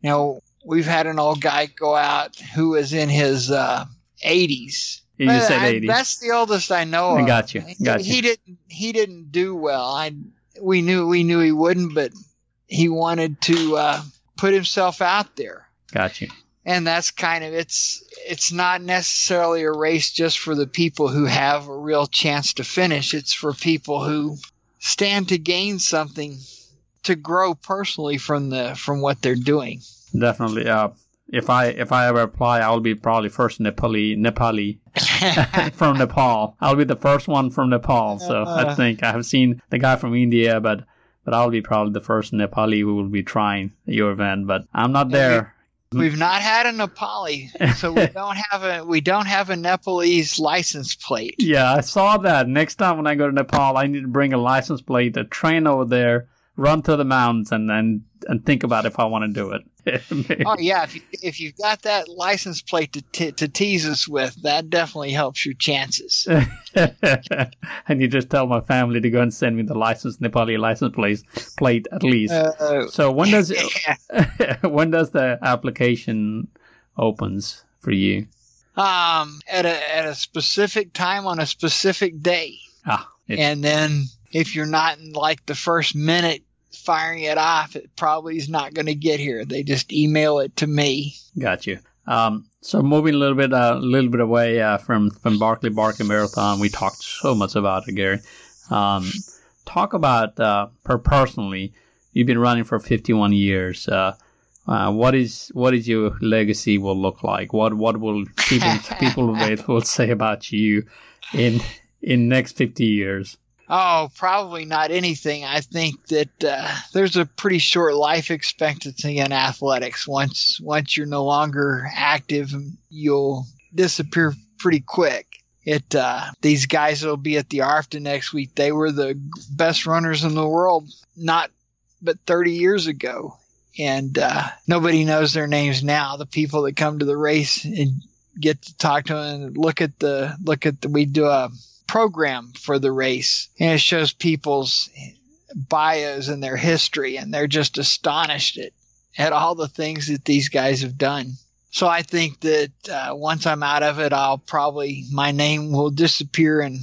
Now we've had an old guy go out who was in his uh, eighties. You but said eighty. That's the oldest I know of. Got you. Got he, you. He didn't. He didn't do well. I we knew we knew he wouldn't, but he wanted to. Uh, put himself out there. Gotcha. And that's kind of, it's it's not necessarily a race just for the people who have a real chance to finish. It's for people who stand to gain something, to grow personally from the from what they're doing. Definitely. Uh, if I if I ever apply, I'll be probably first Nepali Nepali from Nepal. I'll be the first one from Nepal. So uh, I think I have seen the guy from India, but But I'll be probably the first Nepali who will be trying your event. But I'm not there. We've not had a Nepali, so we don't have a we don't have a Nepalese license plate. Yeah, I saw that. Next time when I go to Nepal, I need to bring a license plate, a train over there, run through the mountains, and and, and think about if I want to do it. Oh yeah, if you, if you've got that license plate to t- to tease us with, that definitely helps your chances. And you just tell my family to go and send me the license, Nepali license plate, plate at least. Uh, so when does it, when does the application opens for you? Um, at a at a specific time on a specific day. Ah, and then if you're not in like the first minute firing it off, it probably is not going to get here. They just email it to me. Got you. Um, so moving a little bit, a uh, little bit away uh, from from Barkley Barkley Marathon, we talked so much about it, Gary. Um, talk about uh, per personally, you've been running for fifty-one years. Uh, uh, what is what is your legacy will look like? What what will people people will say about you in in next fifty years? Oh, probably not anything. I think that uh, there's a pretty short life expectancy in athletics. Once once you're no longer active, you'll disappear pretty quick. It uh, these guys that'll be at the A R F T A next week, they were the best runners in the world, not but thirty years ago, and uh, nobody knows their names now. The people that come to the race and get to talk to them and look at the look at the, we do a program for the race, and it shows people's bios and their history, and they're just astonished at, at all the things that these guys have done. So I think that uh, once I'm out of it, I'll probably my name will disappear, and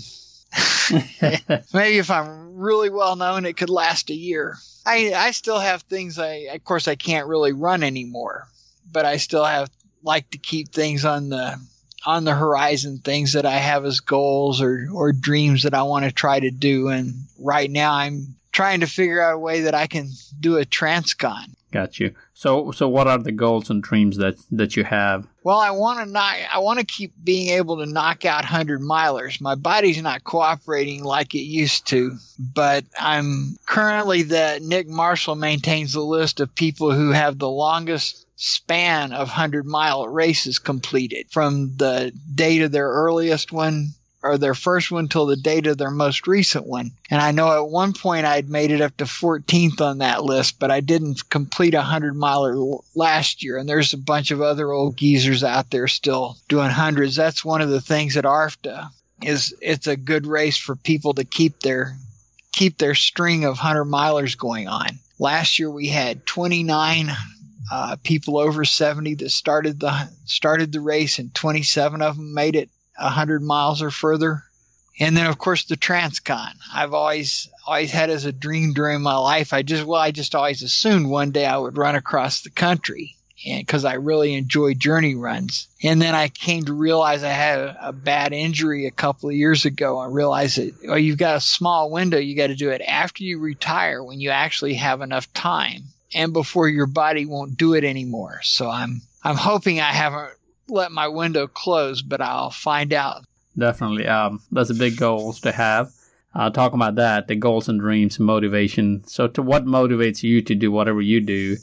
maybe if I'm really well known, it could last a year. I I still have things. I of course I can't really run anymore, but I still have like to keep things on the on the horizon, things that I have as goals or, or dreams that I want to try to do. And right now I'm trying to figure out a way that I can do a transcon. Got you. So, so what are the goals and dreams that, that you have? Well, I want to knock, I want to keep being able to knock out hundred milers. My body's not cooperating like it used to, but I'm currently the Nick Marshall maintains the list of people who have the longest span of hundred-mile races completed from the date of their earliest one or their first one till the date of their most recent one. And I know at one point I'd made it up to fourteenth on that list, but I didn't complete a hundred-miler l- last year. And there's a bunch of other old geezers out there still doing hundreds. That's one of the things at A R F T A is it's a good race for people to keep their keep their string of hundred-milers going on. Last year we had twenty-nine Uh, people over seventy that started the started the race, and twenty-seven of them made it one hundred miles or further. And then, of course, the Transcon. I've always always had as a dream during my life. I just well, I just always assumed one day I would run across the country, and because I really enjoy journey runs. And then I came to realize I had a, a bad injury a couple of years ago. I realized that well, you've got a small window. You got to do it after you retire when you actually have enough time, and before your body won't do it anymore. So I'm I'm hoping I haven't let my window close, but I'll find out. Definitely. Um, that's a big goal to have. uh, talking about that, the goals and dreams, motivation. So to what motivates you to do whatever you do?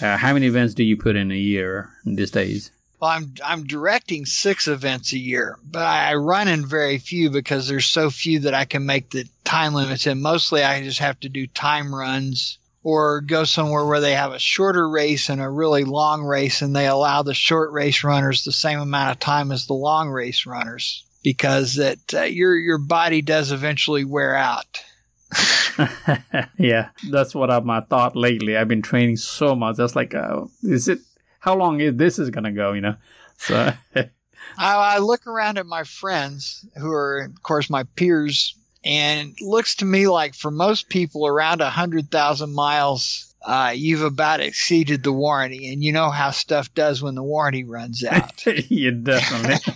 Uh, how many events do you put in a year these days? Well, I'm I'm directing six events a year, but I run in very few because there's so few that I can make the time limits in. Mostly I just have to do time runs or go somewhere where they have a shorter race and a really long race, and they allow the short race runners the same amount of time as the long race runners, because that uh, your your body does eventually wear out. Yeah, that's what I my thought lately. I've been training so much. That's like, uh, is it? How long is this is going to go, you know? So I, I look around at my friends who are, of course, my peers, and it looks to me like for most people around one hundred thousand miles, uh, you've about exceeded the warranty. And you know how stuff does when the warranty runs out. You definitely.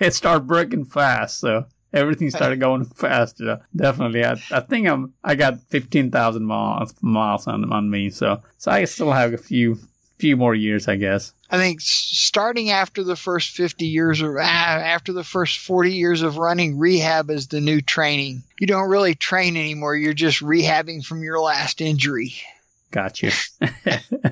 It started breaking fast, so everything started going fast. Yeah. Definitely. I, I think I'm, I got fifteen thousand miles, miles on, on me, so so I still have a few... few more years, I guess. I think starting after the first fifty years or after the first forty years of running, rehab is the new training. You don't really train anymore. You're just rehabbing from your last injury. Gotcha.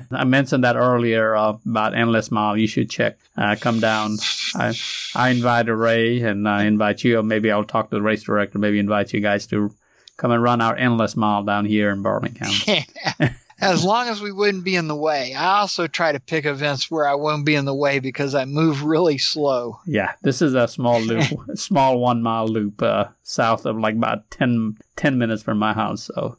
I mentioned that earlier uh, about Endless Mile. You should check. Uh, come down. I I invite Ray and I invite you. Or maybe I'll talk to the race director. Maybe invite you guys to come and run our Endless Mile down here in Birmingham. Yeah. As long as we wouldn't be in the way. I also try to pick events where I won't be in the way because I move really slow. Yeah, this is a small loop, small one-mile loop uh, south of like about ten, ten minutes from my house. So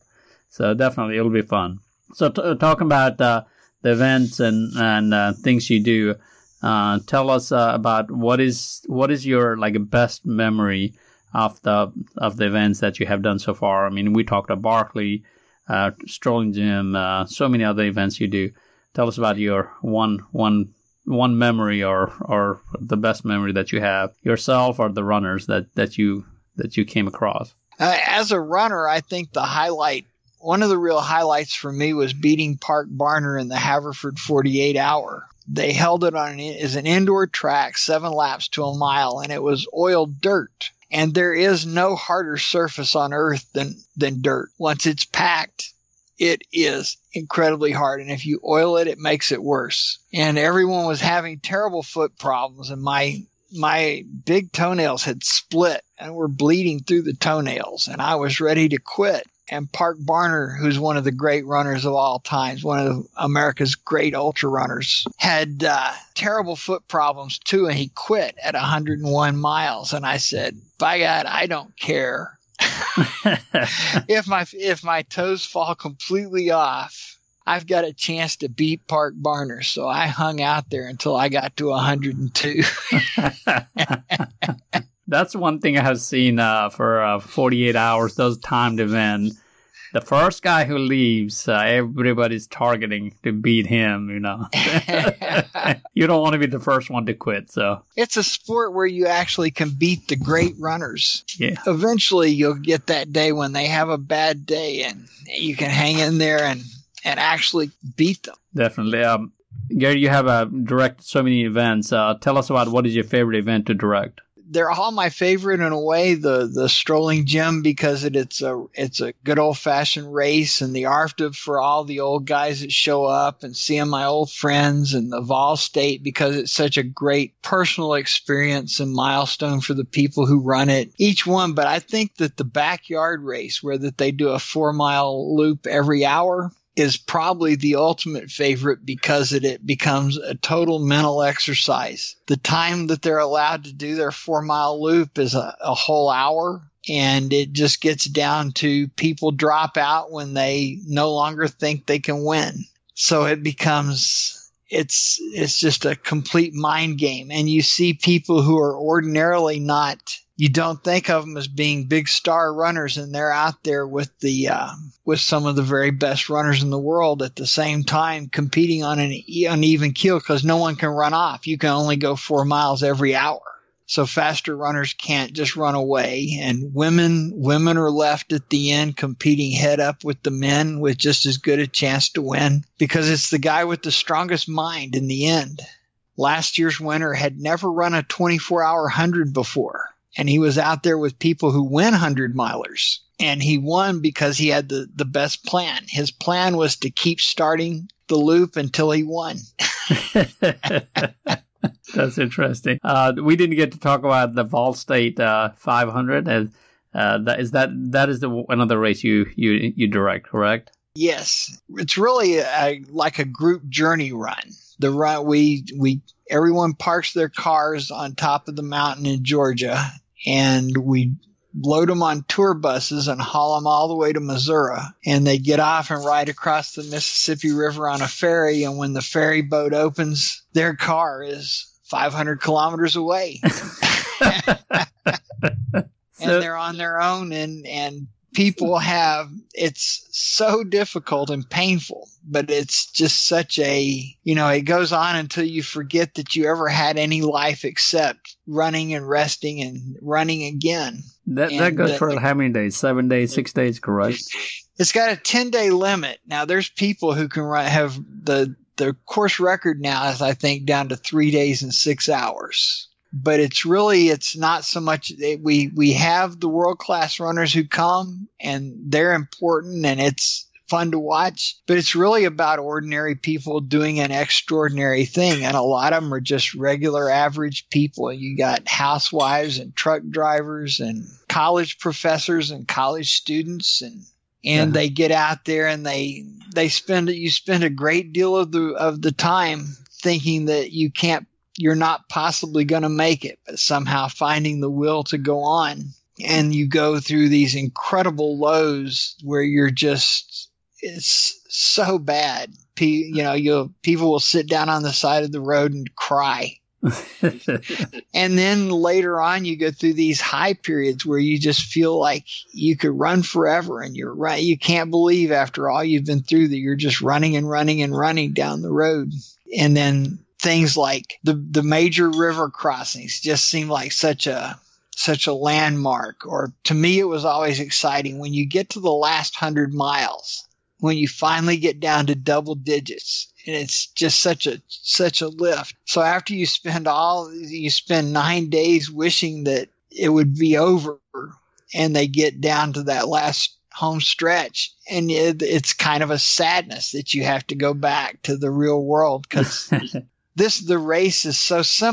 so definitely it'll be fun. So t- talking about uh, the events and, and uh, things you do, uh, tell us uh, about what is what is your like best memory of the, of the events that you have done so far. I mean, we talked about Barkley, Uh, Strolling Jim, uh, so many other events you do. Tell us about your one, one, one memory, or, or the best memory that you have yourself or the runners that, that you that you came across. Uh, as a runner, I think the highlight, one of the real highlights for me, was beating Park Barner in the Haverford forty-eight hour. They held it on an, is an indoor track, seven laps to a mile, and it was oiled dirt. And there is no harder surface on earth than, than dirt. Once it's packed, it is incredibly hard. And if you oil it, it makes it worse. And everyone was having terrible foot problems. And my my big toenails had split and were bleeding through the toenails. And I was ready to quit. And Park Barner, who's one of the great runners of all times, one of America's great ultra runners, had uh, terrible foot problems too, and he quit at one hundred one miles. And I said, by God, I don't care. if my if my toes fall completely off, I've got a chance to beat Park Barner. So I hung out there until I got to one hundred two. That's one thing I have seen uh, for uh, forty-eight hours, those timed events. The first guy who leaves, uh, everybody's targeting to beat him, you know. You don't want to be the first one to quit, so. It's a sport where you actually can beat the great runners. Yeah. Eventually, you'll get that day when they have a bad day, and you can hang in there and, and actually beat them. Definitely. Um, Gary, you have uh, directed so many events. Uh, tell us about what is your favorite event to direct. They're all my favorite in a way. The the Strolling Jim, because it, it's a it's a good old fashioned race, and the A R F D B for all the old guys that show up and seeing my old friends, and the Vol State because it's such a great personal experience and milestone for the people who run it. Each one, but I think that the backyard race where that they do a four mile loop every hour is probably the ultimate favorite because it, it becomes a total mental exercise. The time that they're allowed to do their four-mile loop is a, a whole hour, and it just gets down to people drop out when they no longer think they can win. So it becomes... It's it's just a complete mind game. And you see people who are ordinarily not, you don't think of them as being big star runners, and they're out there with the uh, with some of the very best runners in the world at the same time, competing on an uneven keel because no one can run off. You can only go four miles every hour. So faster runners can't just run away. And women women are left at the end competing head up with the men with just as good a chance to win, because it's the guy with the strongest mind in the end. Last year's winner had never run a twenty-four hour one hundred before. and he was out there with people who win hundred milers, and he won because he had the, the best plan. His plan was to keep starting the loop until he won. That's interesting. Uh, we didn't get to talk about the Vol State uh, five hundred, and uh, that is that that is the, another race you you you direct, correct? Yes, it's really a, like a group journey run. The run we we everyone parks their cars on top of the mountain in Georgia, and we load them on tour buses and haul them all the way to Missouri. And they get off and ride across the Mississippi River on a ferry. And when the ferry boat opens, their car is five hundred kilometers away. So, and they're on their own. And, and people have, it's so difficult and painful, but it's just such a, you know, it goes on until you forget that you ever had any life except running and resting and running again. That and that goes the, for how many days? Seven days, six days, correct? It's got a ten-day limit. Now, there's people who can run, have the, the course record now is, I think, down to three days and six hours. But it's really, it's not so much – we we have the world-class runners who come, and they're important, and it's fun to watch. But it's really about ordinary people doing an extraordinary thing, and a lot of them are just regular average people. You got housewives and truck drivers and college professors and college students, and and yeah. they get out there and they they spend – you spend a great deal of the of the time thinking that you can't – you're not possibly going to make it, but somehow finding the will to go on. And you go through these incredible lows where you're just – it's so bad. P, you know, you'll, people will sit down on the side of the road and cry. And then later on, you go through these high periods where you just feel like you could run forever, and you're right. You can't believe after all you've been through that you're just running and running and running down the road. And then things like the the major river crossings just seem like such a such a landmark. Or to me, it was always exciting when you get to the last hundred miles, when you finally get down to double digits. And it's just such a such a lift. So after you spend all you spend nine days wishing that it would be over, and they get down to that last home stretch, and it, it's kind of a sadness that you have to go back to the real world, because this the race is so simple.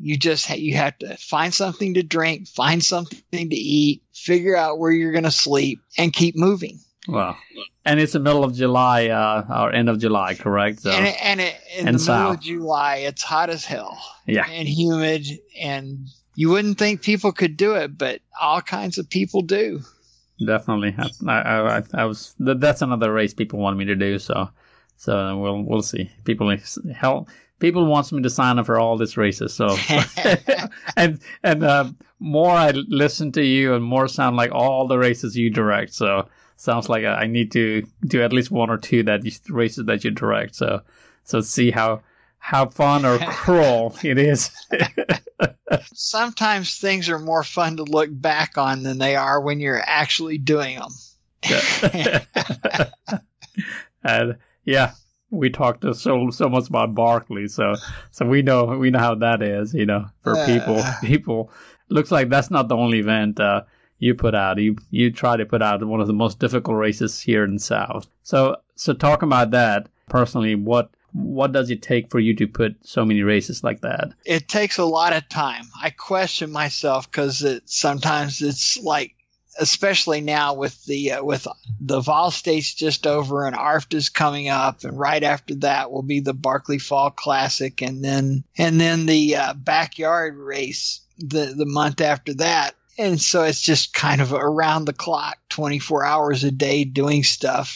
You just ha- you have to find something to drink, find something to eat, figure out where you're going to sleep, and keep moving. Wow. And it's the middle of July, uh, or end of July, correct? So, and it, and it, in and the south. middle of July, it's hot as hell. Yeah. And humid. And you wouldn't think people could do it, but all kinds of people do. Definitely. I, I, I was. That's another race people want me to do. So, so we'll we'll see. People hell. People want me to sign up for all these races. So, and and uh, more I listen to you, and more sound like all the races you direct. So. Sounds like I need to do at least one or two that you, races that you direct. So, so see how how fun or cruel it is. Sometimes things are more fun to look back on than they are when you're actually doing them. And yeah, we talked so so much about Barkley, so so we know we know how that is. You know, for uh, people, people looks like that's not the only event. Uh, You put out you you try to put out one of the most difficult races here in the South. So so talk about that personally. What what does it take for you to put so many races like that? It takes a lot of time. I question myself because it, sometimes it's like, especially now with the uh, with the Vol State's just over and A R F T A's coming up, and right after that will be the Barkley Fall Classic, and then and then the uh, backyard race the the month after that. And so it's just kind of around the clock, twenty-four hours a day doing stuff.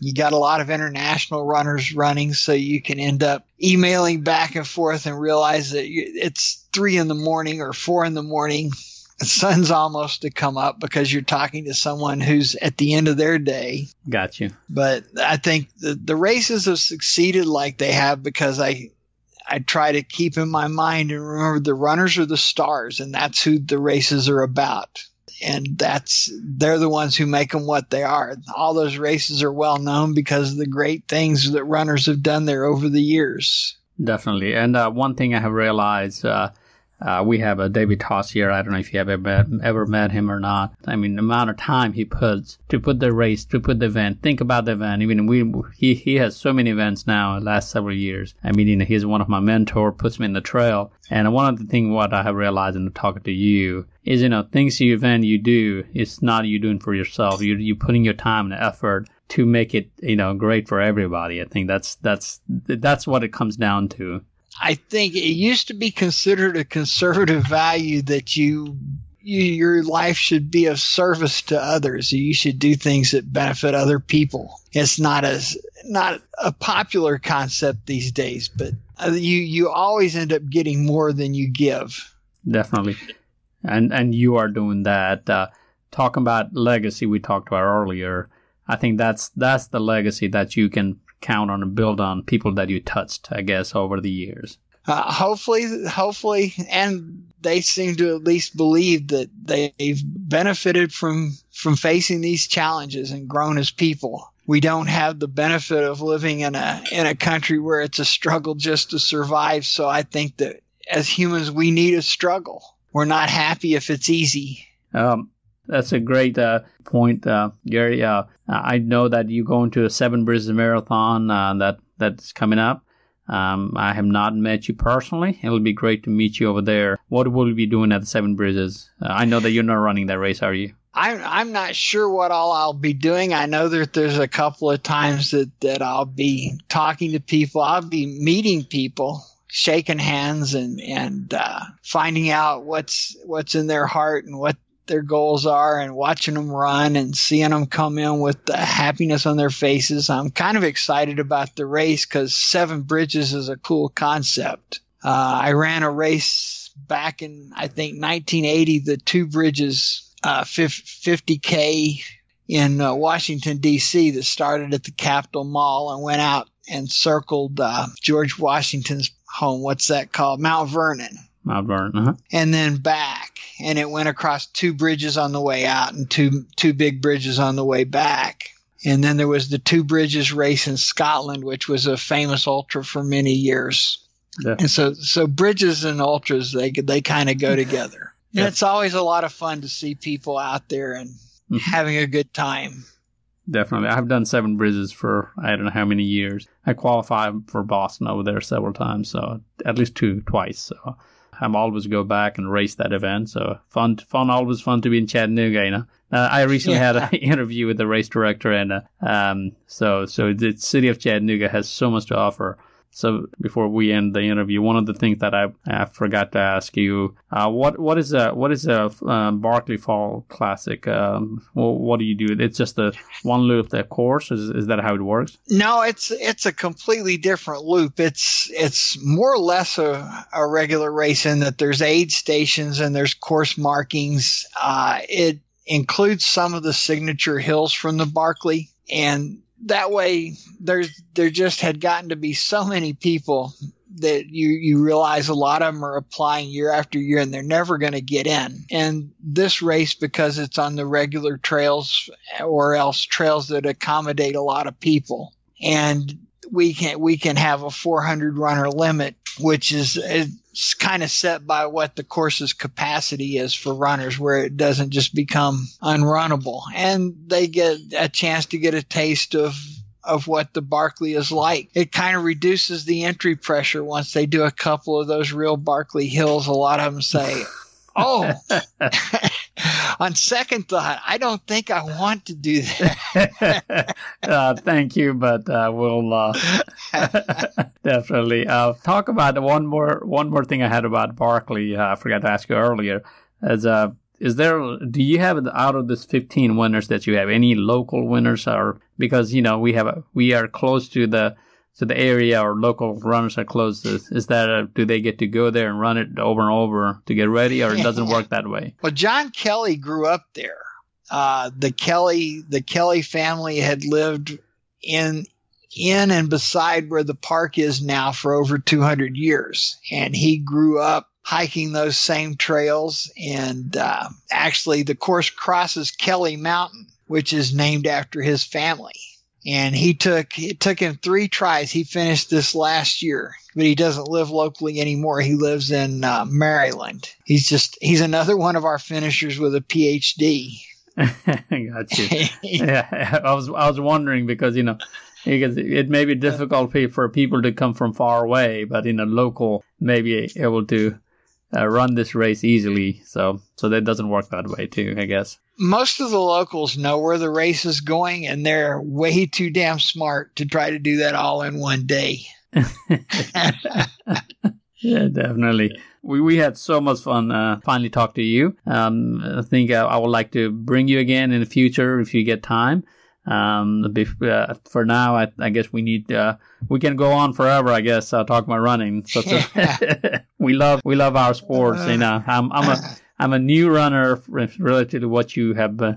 You got a lot of international runners running, so you can end up emailing back and forth and realize that you, it's three in the morning or four in the morning. The sun's almost to come up because you're talking to someone who's at the end of their day. Got you. But I think the, the races have succeeded like they have because I – I try to keep in my mind and remember the runners are the stars, and that's who the races are about. And that's they're the ones who make them what they are. All those races are well known because of the great things that runners have done there over the years. Definitely. And uh, one thing I have realized uh, Uh, we have a David Toss here. I don't know if you have ever met, ever met him or not. I mean, the amount of time he puts to put the race, to put the event, think about the event. I mean, we, he, he has so many events now in the last several years. I mean, you know, he's one of my mentor, puts me in the trail. And one of the things what I have realized in talking to you is, you know, things you event you do, it's not you doing for yourself. You you putting your time and effort to make it, you know, great for everybody. I think that's that's that's what it comes down to. I think it used to be considered a conservative value that you, you your life should be of service to others. You should do things that benefit other people. It's not as not a popular concept these days, but you you always end up getting more than you give. Definitely, and and you are doing that. Uh, talking about legacy, we talked about earlier. I think that's that's the legacy that you can count on and build on, people that you touched, I guess, over the years. Uh, hopefully, hopefully, and they seem to at least believe that they've benefited from from facing these challenges and grown as people. We don't have the benefit of living in a in a country where it's a struggle just to survive. So I think that as humans, we need a struggle. We're not happy if it's easy. Um. That's a great uh, point, uh, Gary. Uh, I know that you're going to a Seven Bridges Marathon uh, that, that's coming up. Um, I have not met you personally. It'll be great to meet you over there. What will you be doing at the Seven Bridges? Uh, I know that you're not running that race, are you? I'm, I'm not sure what all I'll be doing. I know that there's a couple of times that, that I'll be talking to people. I'll be meeting people, shaking hands, and, and uh, finding out what's what's in their heart and what their goals are, and watching them run and seeing them come in with the happiness on their faces. I'm kind of excited about the race because Seven Bridges is a cool concept. Uh, I ran a race back in, I think, nineteen eighty, the Two Bridges uh, fifty K in uh, Washington, D C that started at the Capitol Mall and went out and circled uh, George Washington's home. What's that called? Mount Vernon. Mount Vernon, uh-huh. And then back, and it went across two bridges on the way out and two two big bridges on the way back. And then there was the Two Bridges race in Scotland, which was a famous ultra for many years. Yeah. And so, so bridges and ultras, they they kind of go together. Yeah. And it's always a lot of fun to see people out there and mm-hmm. having a good time. Definitely. I've done Seven Bridges for I don't know how many years. I qualified for Boston over there several times, so at least two, twice, so... I'm always go back and race that event. So fun, fun, always fun to be in Chattanooga, you know. Uh, I recently yeah. had an interview with the race director, and uh, um, so so the city of Chattanooga has so much to offer. So before we end the interview, one of the things that I, I forgot to ask you, uh, what what is a what is a uh, Barkley Fall Classic? Um, well, what do you do? It's just a one loop, the course. Is is that how it works? No, it's it's a completely different loop. It's it's more or less a, a regular race in that there's aid stations and there's course markings. Uh, it includes some of the signature hills from the Barkley, and that way, there's there just had gotten to be so many people that you, you realize a lot of them are applying year after year, and they're never going to get in. And this race, because it's on the regular trails or else trails that accommodate a lot of people, and we can we can have a four hundred runner limit, which is it's kind of set by what the course's capacity is for runners, where it doesn't just become unrunnable. And they get a chance to get a taste of, of what the Barkley is like. It kind of reduces the entry pressure once they do a couple of those real Barkley hills. A lot of them say, oh, on second thought, I don't think I want to do that. uh, thank you, but uh, we'll uh, definitely uh, talk about one more one more thing I had about Barkley. Uh, I forgot to ask you earlier. As uh, is there? Do you have out of this fifteen winners that you have any local winners, or because you know we have a, we are close to the to the area, or local runners are close? Is, is that a, do they get to go there and run it over and over to get ready, or it doesn't work that way? Well, John Kelly grew up there. Uh, the Kelly the Kelly family had lived in in and beside where the park is now for over two hundred years, and he grew up hiking those same trails. And uh, actually, the course crosses Kelly Mountain, which is named after his family. And he took, it took him three tries. He finished this last year, but he doesn't live locally anymore. He lives in uh, Maryland. He's just, he's another one of our finishers with a P H D. Got you. Yeah, I was, I was wondering because, you know, because it may be difficult for people to come from far away, but in a local, maybe able to uh, run this race easily. So, so that doesn't work that way too, I guess. Most of the locals know where the race is going, and they're way too damn smart to try to do that all in one day. Yeah, definitely. We we had so much fun uh, finally talk to you. Um, I think I, I would like to bring you again in the future if you get time. Um, uh, for now, I, I guess we need uh, we can go on forever. I guess I'll talk about running. So, so we love we love our sports, and uh, I'm I'm a I'm a new runner relative to what you have uh,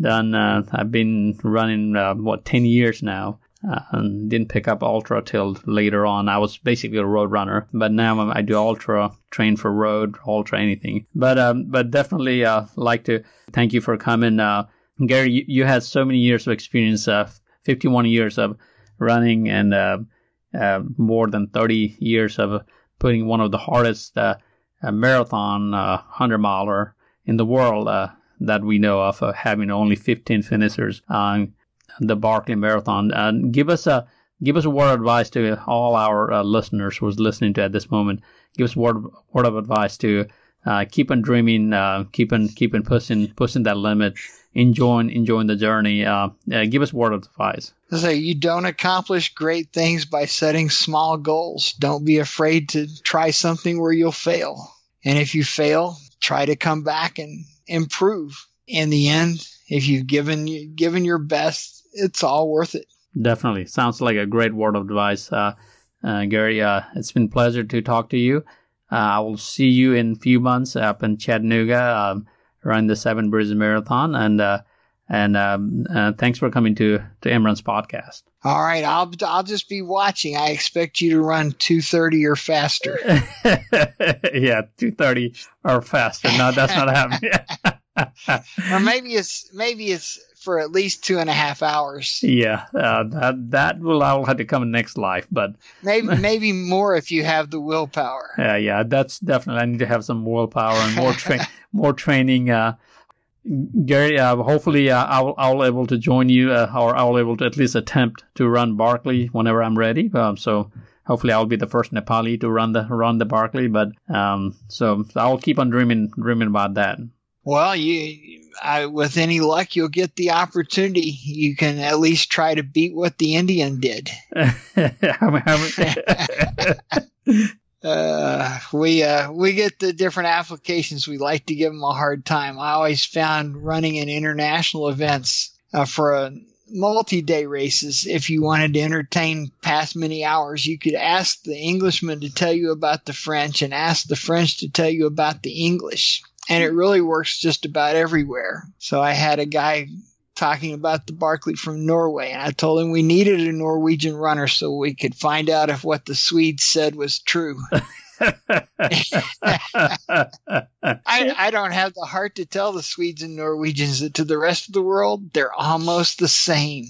done. Uh, I've been running, uh, what, ten years now, uh, and didn't pick up ultra till later on. I was basically a road runner, but now I'm, I do ultra, train for road, ultra, anything. But um, but definitely uh, like to thank you for coming. Uh, Gary, you, you had so many years of experience, uh, fifty-one years of running and uh, uh, more than thirty years of putting one of the hardest uh a marathon uh, hundred-miler in the world uh, that we know of, uh, having only fifteen finishers on the Barkley Marathon. Uh, give us a give us a word of advice to all our uh, listeners who's listening to at this moment. Give us a word, word of advice to uh, keep on dreaming, uh, keep on keep on pushing pushing that limit, enjoying enjoying the journey. Uh, uh, give us a word of advice. So you don't accomplish great things by setting small goals. Don't be afraid to try something where you'll fail. And if you fail, try to come back and improve. In the end, if you've given given your best, it's all worth it. Definitely. Sounds like a great word of advice, uh, uh, Gary. Uh, it's been a pleasure to talk to you. Uh, I will see you in a few months up in Chattanooga um, around the Seven Bridges Marathon. And uh, and um, uh, thanks for coming to, to Emran's podcast. All right, I'll I'll just be watching. I expect you to run two thirty or faster. Yeah, two thirty or faster. No, that's not happening. Or maybe it's maybe it's for at least two and a half hours. Yeah, uh, that that will I will have to come in next life, but maybe maybe more if you have the willpower. Yeah, uh, yeah, that's definitely. I need to have some willpower and more tra- more training. Uh, Gary, uh, hopefully uh, I'll I'll able to join you, uh, or I'll able to at least attempt to run Barkley whenever I'm ready. Um, so hopefully I'll be the first Nepali to run the run the Barkley. But um, so I'll keep on dreaming dreaming about that. Well, you, I, with any luck, you'll get the opportunity. You can at least try to beat what the Indian did. Uh, we, uh, we get the different applications. We like to give them a hard time. I always found running in international events, uh, for a multi-day races, if you wanted to entertain past many hours, you could ask the Englishman to tell you about the French and ask the French to tell you about the English. And it really works just about everywhere. So I had a guy talking about the Barkley from Norway, and I told him we needed a Norwegian runner so we could find out if what the Swedes said was true. I, I don't have the heart to tell the Swedes and Norwegians that to the rest of the world, they're almost the same.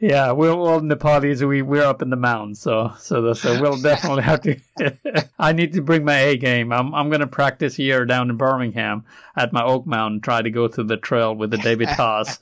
Yeah, we're all Nepalis. We we're up in the mountains, so so so we'll definitely have to. I need to bring my A game. I'm I'm going to practice here down in Birmingham at my Oak Mountain. Try to go through the trail with the David Toss.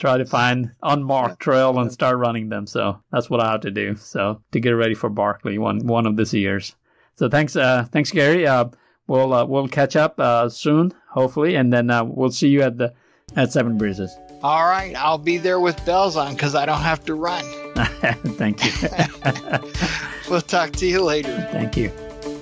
Try to find unmarked trail and start running them. So that's what I have to do. So to get ready for Barkley one one of these years. So thanks, uh, thanks Gary. Uh, we'll uh, we'll catch up uh, soon, hopefully, and then uh, we'll see you at the at Seven Bridges. All right, I'll be there with bells on because I don't have to run. Thank you. We'll talk to you later. Thank you.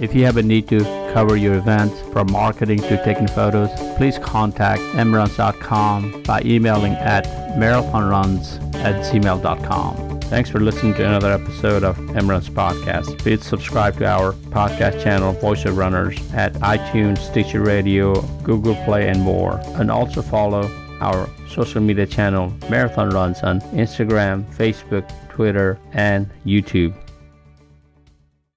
If you have a need to cover your events, from marketing to taking photos, please contact M Runs dot com by emailing at marathonruns at gmail dot com. Thanks for listening to another episode of Emeralds Podcast. Please subscribe to our podcast channel, Voice of Runners, at iTunes, Stitcher Radio, Google Play, and more. And also follow our social media channel Marathon Runs on Instagram, Facebook, Twitter, and YouTube.